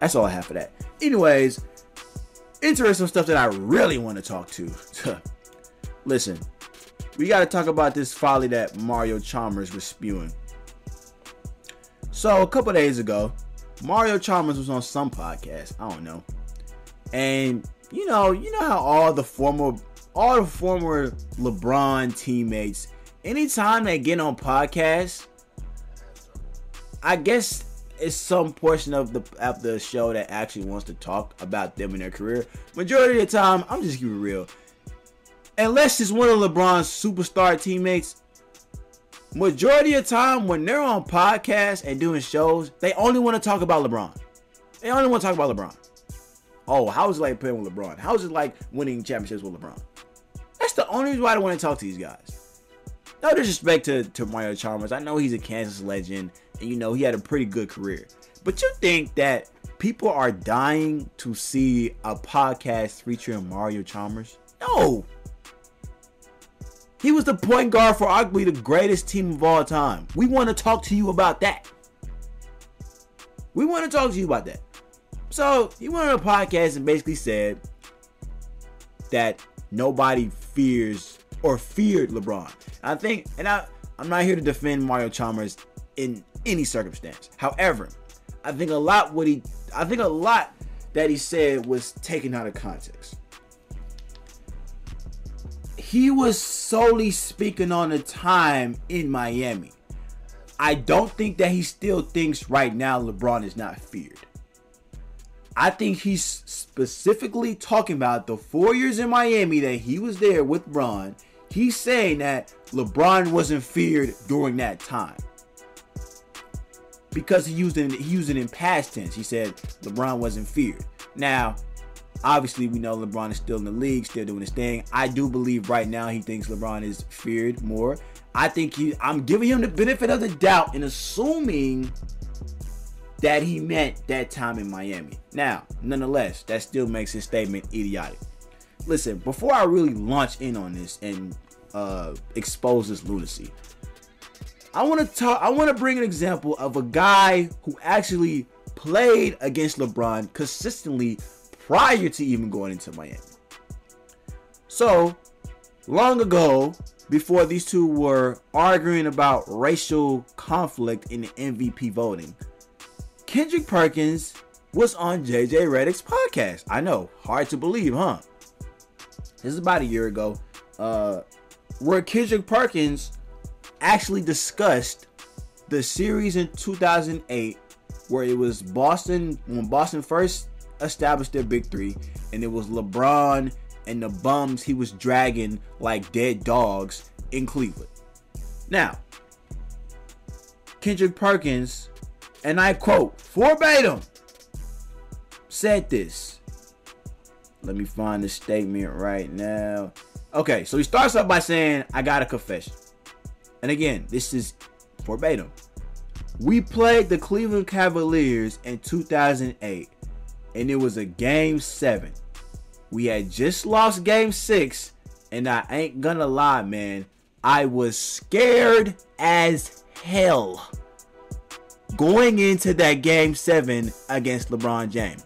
That's all I have for that. Anyways, interesting stuff that I really want to talk to. Listen, we got to talk about this folly that Mario Chalmers was spewing. So a couple days ago, Mario Chalmers was on some podcast, I don't know, and you know how all the former LeBron teammates, anytime they get on podcasts, I guess it's some portion of the show that actually wants to talk about them and their career. Majority of the time, I'm just keeping it real. Unless it's one of LeBron's superstar teammates, majority of the time when they're on podcasts and doing shows, they only want to talk about LeBron. They only want to talk about LeBron. Oh, how was it like playing with LeBron? How was it like winning championships with LeBron? That's the only reason why I want to talk to these guys. No disrespect to Mario Chalmers. I know he's a Kansas legend, and he had a pretty good career. But you think that people are dying to see a podcast featuring Mario Chalmers? No. He was the point guard for arguably the greatest team of all time. We want to talk to you about that. So he went on a podcast and basically said that nobody feared LeBron. I'm not here to defend Mario Chalmers in any circumstance. However, I think a lot that he said was taken out of context. He was solely speaking on the time in Miami. I don't think that he still thinks right now LeBron is not feared. I think he's specifically talking about the 4 years in Miami that he was there with Bron. He's saying that LeBron wasn't feared during that time. Because he used it in past tense. He said LeBron wasn't feared. Now, obviously, we know LeBron is still in the league, still doing his thing. I do believe right now he thinks LeBron is feared more. I'm giving him the benefit of the doubt and assuming that he meant that time in Miami. Now, nonetheless, that still makes his statement idiotic. Listen, before I really launch in on this and expose this lunacy, I want to bring an example of a guy who actually played against LeBron consistently prior to even going into Miami. So, long ago, before these two were arguing about racial conflict in the MVP voting, Kendrick Perkins was on JJ Redick's podcast. I know, hard to believe, huh? This is about a year ago, where Kendrick Perkins actually discussed the series in 2008, where it was Boston, when Boston first established their big three, and it was LeBron and the bums he was dragging like dead dogs in Cleveland. Now, Kendrick Perkins, and I quote verbatim, said this. Let me find the statement right now. Okay, so he starts off by saying, I got a confession. And again, this is verbatim. We played the Cleveland Cavaliers in 2008. And it was a game 7. We had just lost game 6. And I ain't gonna lie, man, I was scared as hell going into that game 7 against LeBron James.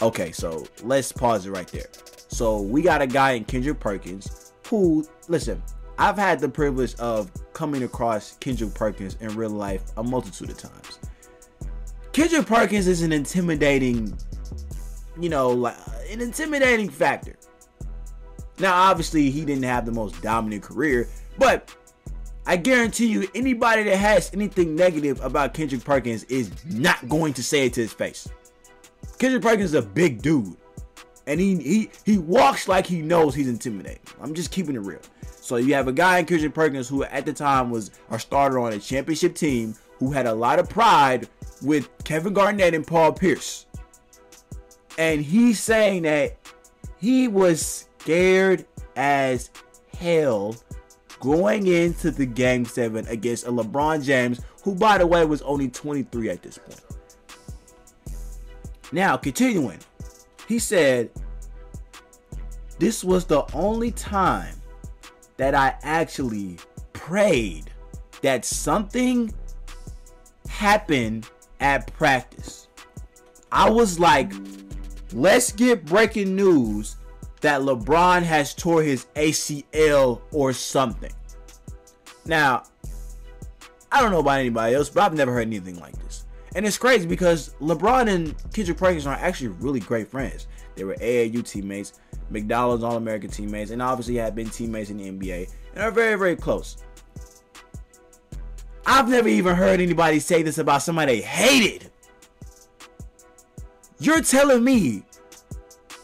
Okay, so let's pause it right there. So we got a guy in Kendrick Perkins who, listen, I've had the privilege of coming across Kendrick Perkins in real life a multitude of times. Kendrick Perkins is an intimidating, an intimidating factor. Now, obviously, he didn't have the most dominant career, but I guarantee you, anybody that has anything negative about Kendrick Perkins is not going to say it to his face. Kendrick Perkins is a big dude, and he walks like he knows he's intimidating. I'm just keeping it real. So you have a guy in Kendrick Perkins who at the time was a starter on a championship team who had a lot of pride with Kevin Garnett and Paul Pierce. And he's saying that he was scared as hell going into the Game 7 against a LeBron James, who, by the way, was only 23 at this point. Now, continuing, he said, this was the only time that I actually prayed that something happened at practice. I was like, let's get breaking news that LeBron has tore his ACL or something. Now, I don't know about anybody else, but I've never heard anything like this. And it's crazy because LeBron and Kendrick Perkins are actually really great friends. They were AAU teammates, McDonald's All-American teammates, and obviously have been teammates in the NBA and are very, very close. I've never even heard anybody say this about somebody they hated. You're telling me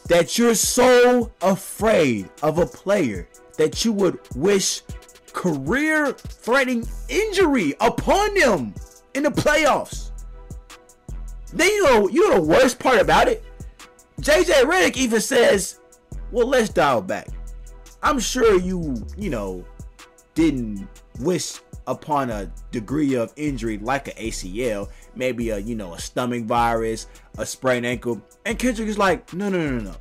that you're so afraid of a player that you would wish career-threatening injury upon them in the playoffs? Then you know the worst part about it? JJ Redick even says, well, let's dial back. I'm sure you didn't wish upon a degree of injury like an ACL, maybe a stomach virus, a sprained ankle. And Kendrick is like, no.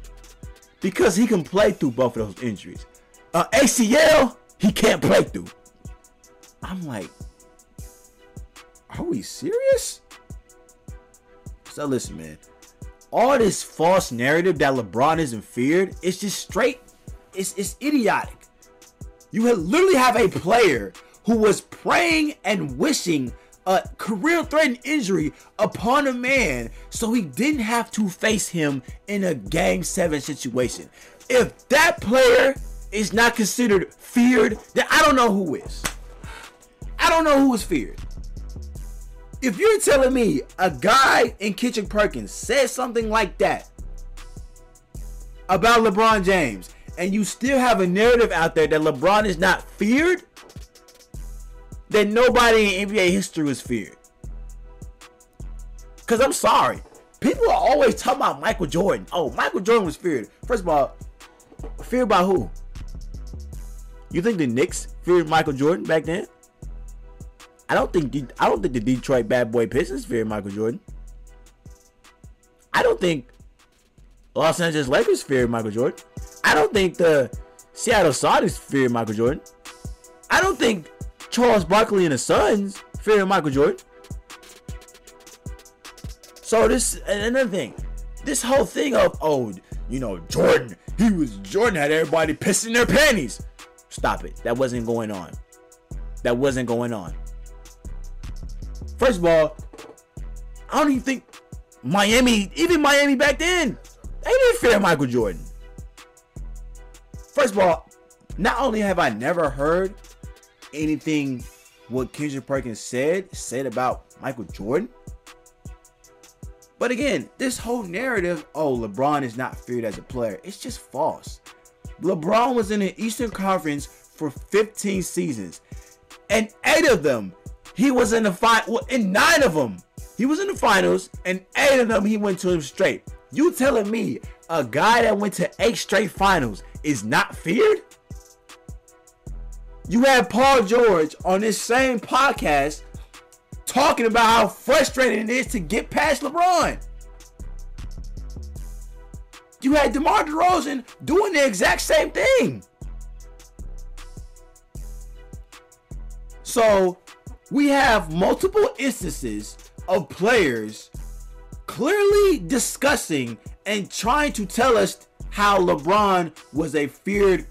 Because he can play through both of those injuries. ACL, he can't play through. I'm like, are we serious? So listen, man, all this false narrative that LeBron isn't feared, it's just straight, it's idiotic. You literally have a player who was praying and wishing a career-threatening injury upon a man so he didn't have to face him in a Game 7 situation. If that player is not considered feared, then I don't know who is. I don't know who is feared. If you're telling me a guy in Kendrick Perkins said something like that about LeBron James, and you still have a narrative out there that LeBron is not feared, then nobody in NBA history is feared. Because I'm sorry, people are always talking about Michael Jordan. Oh, Michael Jordan was feared. First of all, feared by who? You think the Knicks feared Michael Jordan back then? I don't think the Detroit Bad Boy Pistons feared Michael Jordan. I don't think Los Angeles Lakers feared Michael Jordan. I don't think the Seattle Sounders feared Michael Jordan. I don't think Charles Barkley and the Suns feared Michael Jordan. So this, and another thing, this whole thing of, Jordan, Jordan had everybody pissing their panties. Stop it. That wasn't going on. First of all, I don't even think Miami back then, they didn't fear Michael Jordan. First of all, not only have I never heard anything what Kendrick Perkins said about Michael Jordan, but again, this whole narrative, oh, LeBron is not feared as a player, it's just false. LeBron was in the Eastern Conference for 15 seasons, and 8 of them, he was in the final. Well, in 9 of them, he was in the finals, and 8 of them, he went to him straight. You telling me a guy that went to 8 straight finals is not feared? You had Paul George on this same podcast talking about how frustrating it is to get past LeBron. You had DeMar DeRozan doing the exact same thing. So we have multiple instances of players clearly discussing and trying to tell us how LeBron was a feared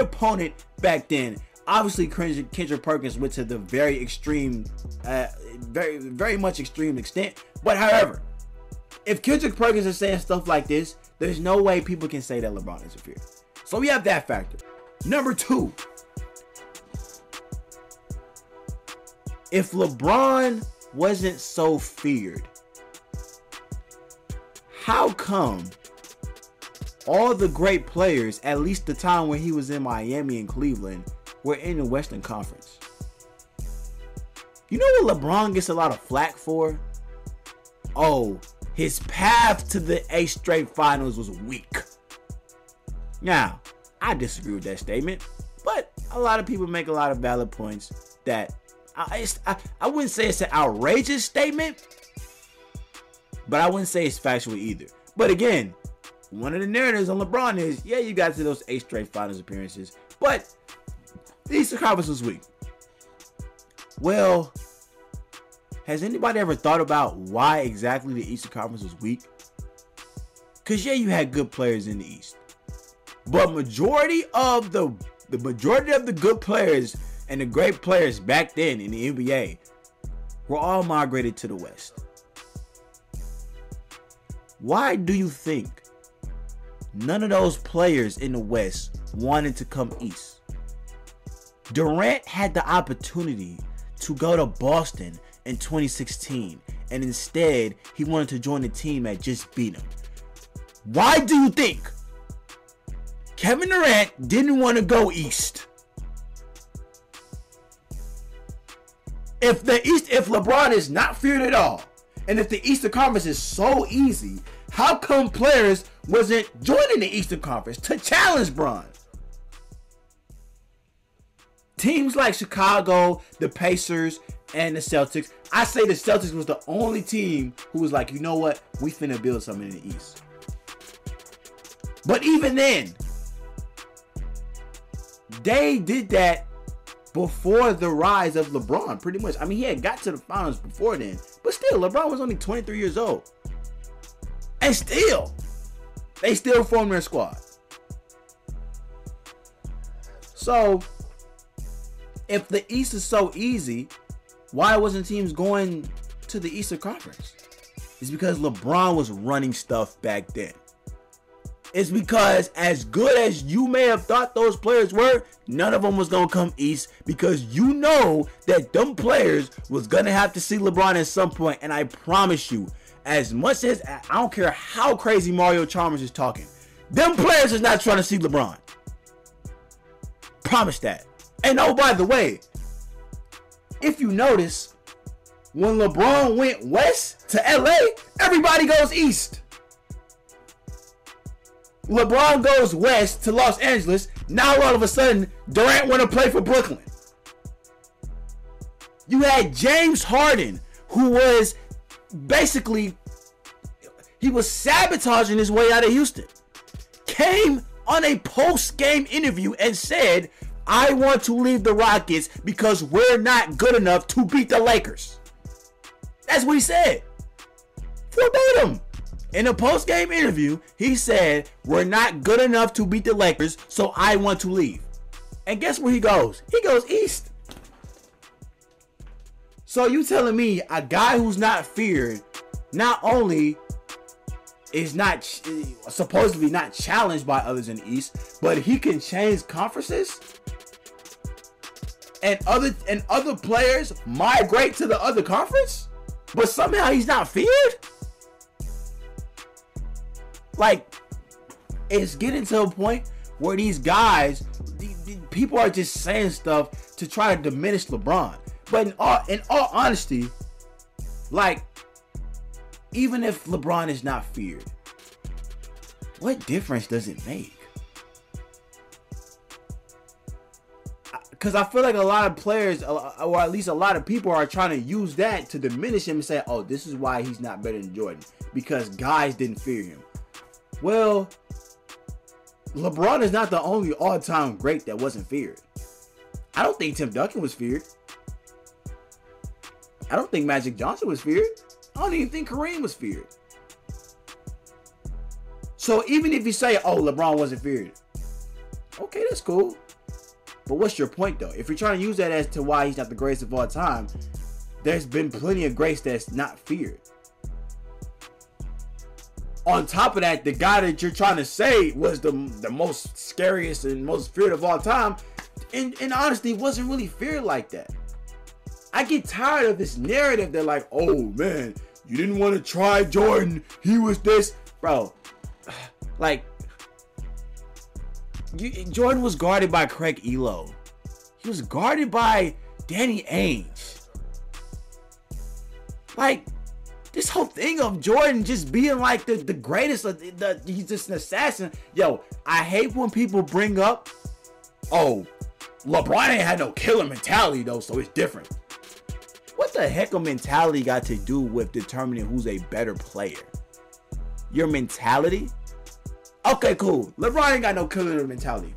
opponent back then. Obviously, Kendrick Perkins went to the very extreme, very, very much extreme extent. But however, if Kendrick Perkins is saying stuff like this, there's no way people can say that LeBron is a fear. So we have that factor. Number 2. If LeBron wasn't so feared, how come all the great players, at least the time when he was in Miami and Cleveland, were in the Western Conference? You know what LeBron gets a lot of flack for? Oh, his path to the 8 straight finals was weak. Now, I disagree with that statement, but a lot of people make a lot of valid points that I wouldn't say it's an outrageous statement, but I wouldn't say it's factual either. But again, one of the narratives on LeBron is, yeah, you got to those 8 straight finals appearances, but the Eastern Conference was weak. Well, Has anybody ever thought about why exactly the Eastern Conference was weak? Because, yeah, you had good players in the East. But the majority of the good players and the great players back then in the NBA were all migrated to the West. Why do you think none of those players in the West wanted to come East? Durant had the opportunity to go to Boston in 2016, and instead he wanted to join the team that just beat him. Why do you think Kevin Durant didn't want to go East? If LeBron is not feared at all, and if the Eastern Conference is so easy, how come players wasn't joining the Eastern Conference to challenge Bron? Teams like Chicago, the Pacers, and the Celtics. I say the Celtics was the only team who was like, you know what? We finna build something in the East. But even then, they did that before the rise of LeBron, pretty much. I mean, he had got to the finals before then, but still, LeBron was only 23 years old. And still, they still formed their squad. So, if the East is so easy, why wasn't teams going to the Eastern Conference? It's because LeBron was running stuff back then. It's because as good as you may have thought those players were, none of them was going to come East, because you know that them players was going to have to see LeBron at some point. And I promise you, as much as I don't care how crazy Mario Chalmers is talking, them players is not trying to see LeBron. Promise that. And oh, by the way, if you notice, when LeBron went west to LA, everybody goes east. LeBron goes west to Los Angeles. Now all of a sudden, Durant want to play for Brooklyn. You had James Harden, who was basically, he was sabotaging his way out of Houston. Came on a post-game interview and said, I want to leave the Rockets because we're not good enough to beat the Lakers. That's what he said. Verbatim. In a post-game interview, he said, we're not good enough to beat the Lakers, so I want to leave. And guess where he goes? He goes east. So you telling me a guy who's not feared, not only is not supposedly not challenged by others in the East, but he can change conferences? And other players migrate to the other conference, but somehow he's not feared? Like, it's getting to a point where these guys, people are just saying stuff to try to diminish LeBron. But in all honesty, like, even if LeBron is not feared, what difference does it make? Because I feel like a lot of players, or at least a lot of people, are trying to use that to diminish him and say, oh, this is why he's not better than Jordan, because guys didn't fear him. Well, LeBron is not the only all-time great that wasn't feared. I don't think Tim Duncan was feared. I don't think Magic Johnson was feared. I don't even think Kareem was feared. So even if you say, oh, LeBron wasn't feared, okay, that's cool. But what's your point, though? If you're trying to use that as to why he's not the greatest of all time, there's been plenty of greats that's not feared. On top of that, the guy that you're trying to say was the most scariest and most feared of all time, in honesty, wasn't really feared like that. I get tired of this narrative that, like, oh, man, you didn't want to try Jordan. He was this. Bro, like, Jordan was guarded by Craig Elo. He was guarded by Danny Ainge. Like, this whole thing of Jordan just being like the greatest, he's just an assassin. Yo, I hate when people bring up, oh, LeBron ain't had no killer mentality, though, so it's different. What the heck a mentality got to do with determining who's a better player? Your mentality? Okay, cool. LeBron ain't got no killer mentality.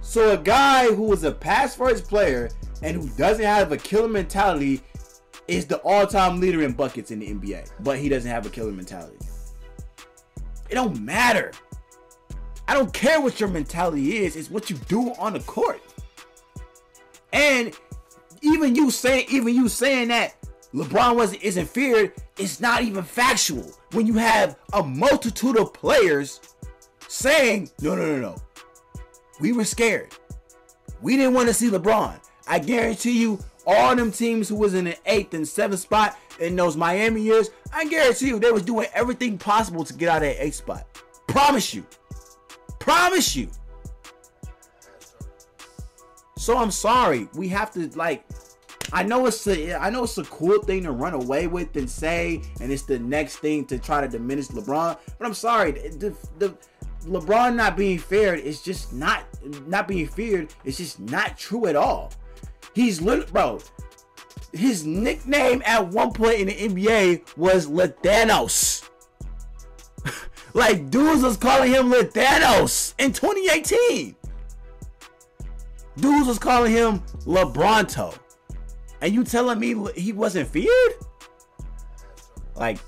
So a guy who is a pass-first player and who doesn't have a killer mentality is the all-time leader in buckets in the NBA, but he doesn't have a killer mentality. It don't matter. I don't care what your mentality is. It's what you do on the court. And even you saying that LeBron isn't feared, it's not even factual. When you have a multitude of players saying, no. We were scared. We didn't want to see LeBron. I guarantee you, all them teams who was in the 8th and 7th spot in those Miami years, I guarantee you they was doing everything possible to get out of that 8th spot. Promise you. Promise you. So I'm sorry. We have to, like, I know it's a cool thing to run away with and say, and it's the next thing to try to diminish LeBron, but I'm sorry. The LeBron not being feared is just not being feared. It's just not true at all. He's literally, bro, his nickname at one point in the NBA was Letanos. Like, dudes was calling him Letanos in 2018. Dudes was calling him LeBronto. And you telling me he wasn't feared? Like,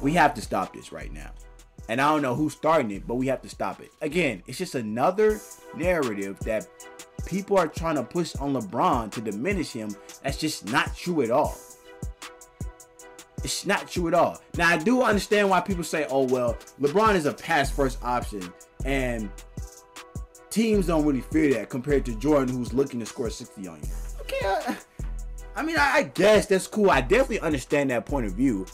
we have to stop this right now. And I don't know who's starting it, but we have to stop it. Again, it's just another narrative that people are trying to push on LeBron to diminish him. That's just not true at all. It's not true at all. Now, I do understand why people say, oh, well, LeBron is a pass-first option, and teams don't really fear that compared to Jordan, who's looking to score 60 on you. Okay, I mean, I guess that's cool. I definitely understand that point of view.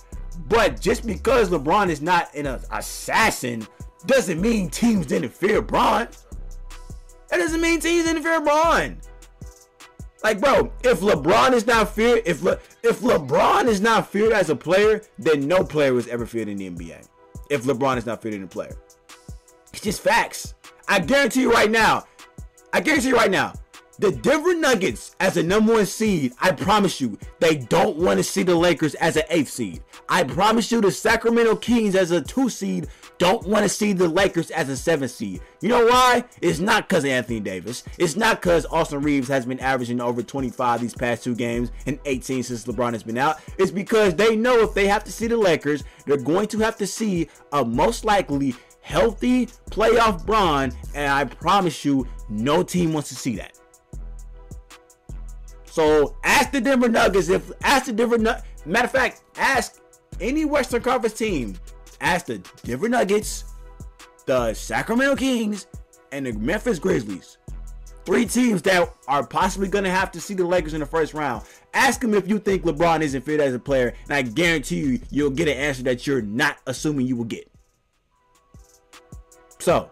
But just because LeBron is not an assassin doesn't mean teams didn't fear Bron. That doesn't mean teams didn't fear Bron. Like, bro, if LeBron is not feared as a player, then no player was ever feared in the NBA. If LeBron is not feared in a player. It's just facts. I guarantee you right now, the Denver Nuggets as a number 1 seed, I promise you, they don't want to see the Lakers as an 8th seed. I promise you, the Sacramento Kings as a 2 seed don't want to see the Lakers as a 7th seed. You know why? It's not because of Anthony Davis. It's not because Austin Reeves has been averaging over 25 these past 2 games and 18 since LeBron has been out. It's because they know if they have to see the Lakers, they're going to have to see a most likely healthy playoff Bron, and I promise you, no team wants to see that. So ask the Denver Nuggets matter of fact, ask any Western Conference team. Ask the Denver Nuggets, the Sacramento Kings, and the Memphis Grizzlies. 3 teams that are possibly going to have to see the Lakers in the first round. Ask them if you think LeBron isn't fit as a player, and I guarantee you, you'll get an answer that you're not assuming you will get. So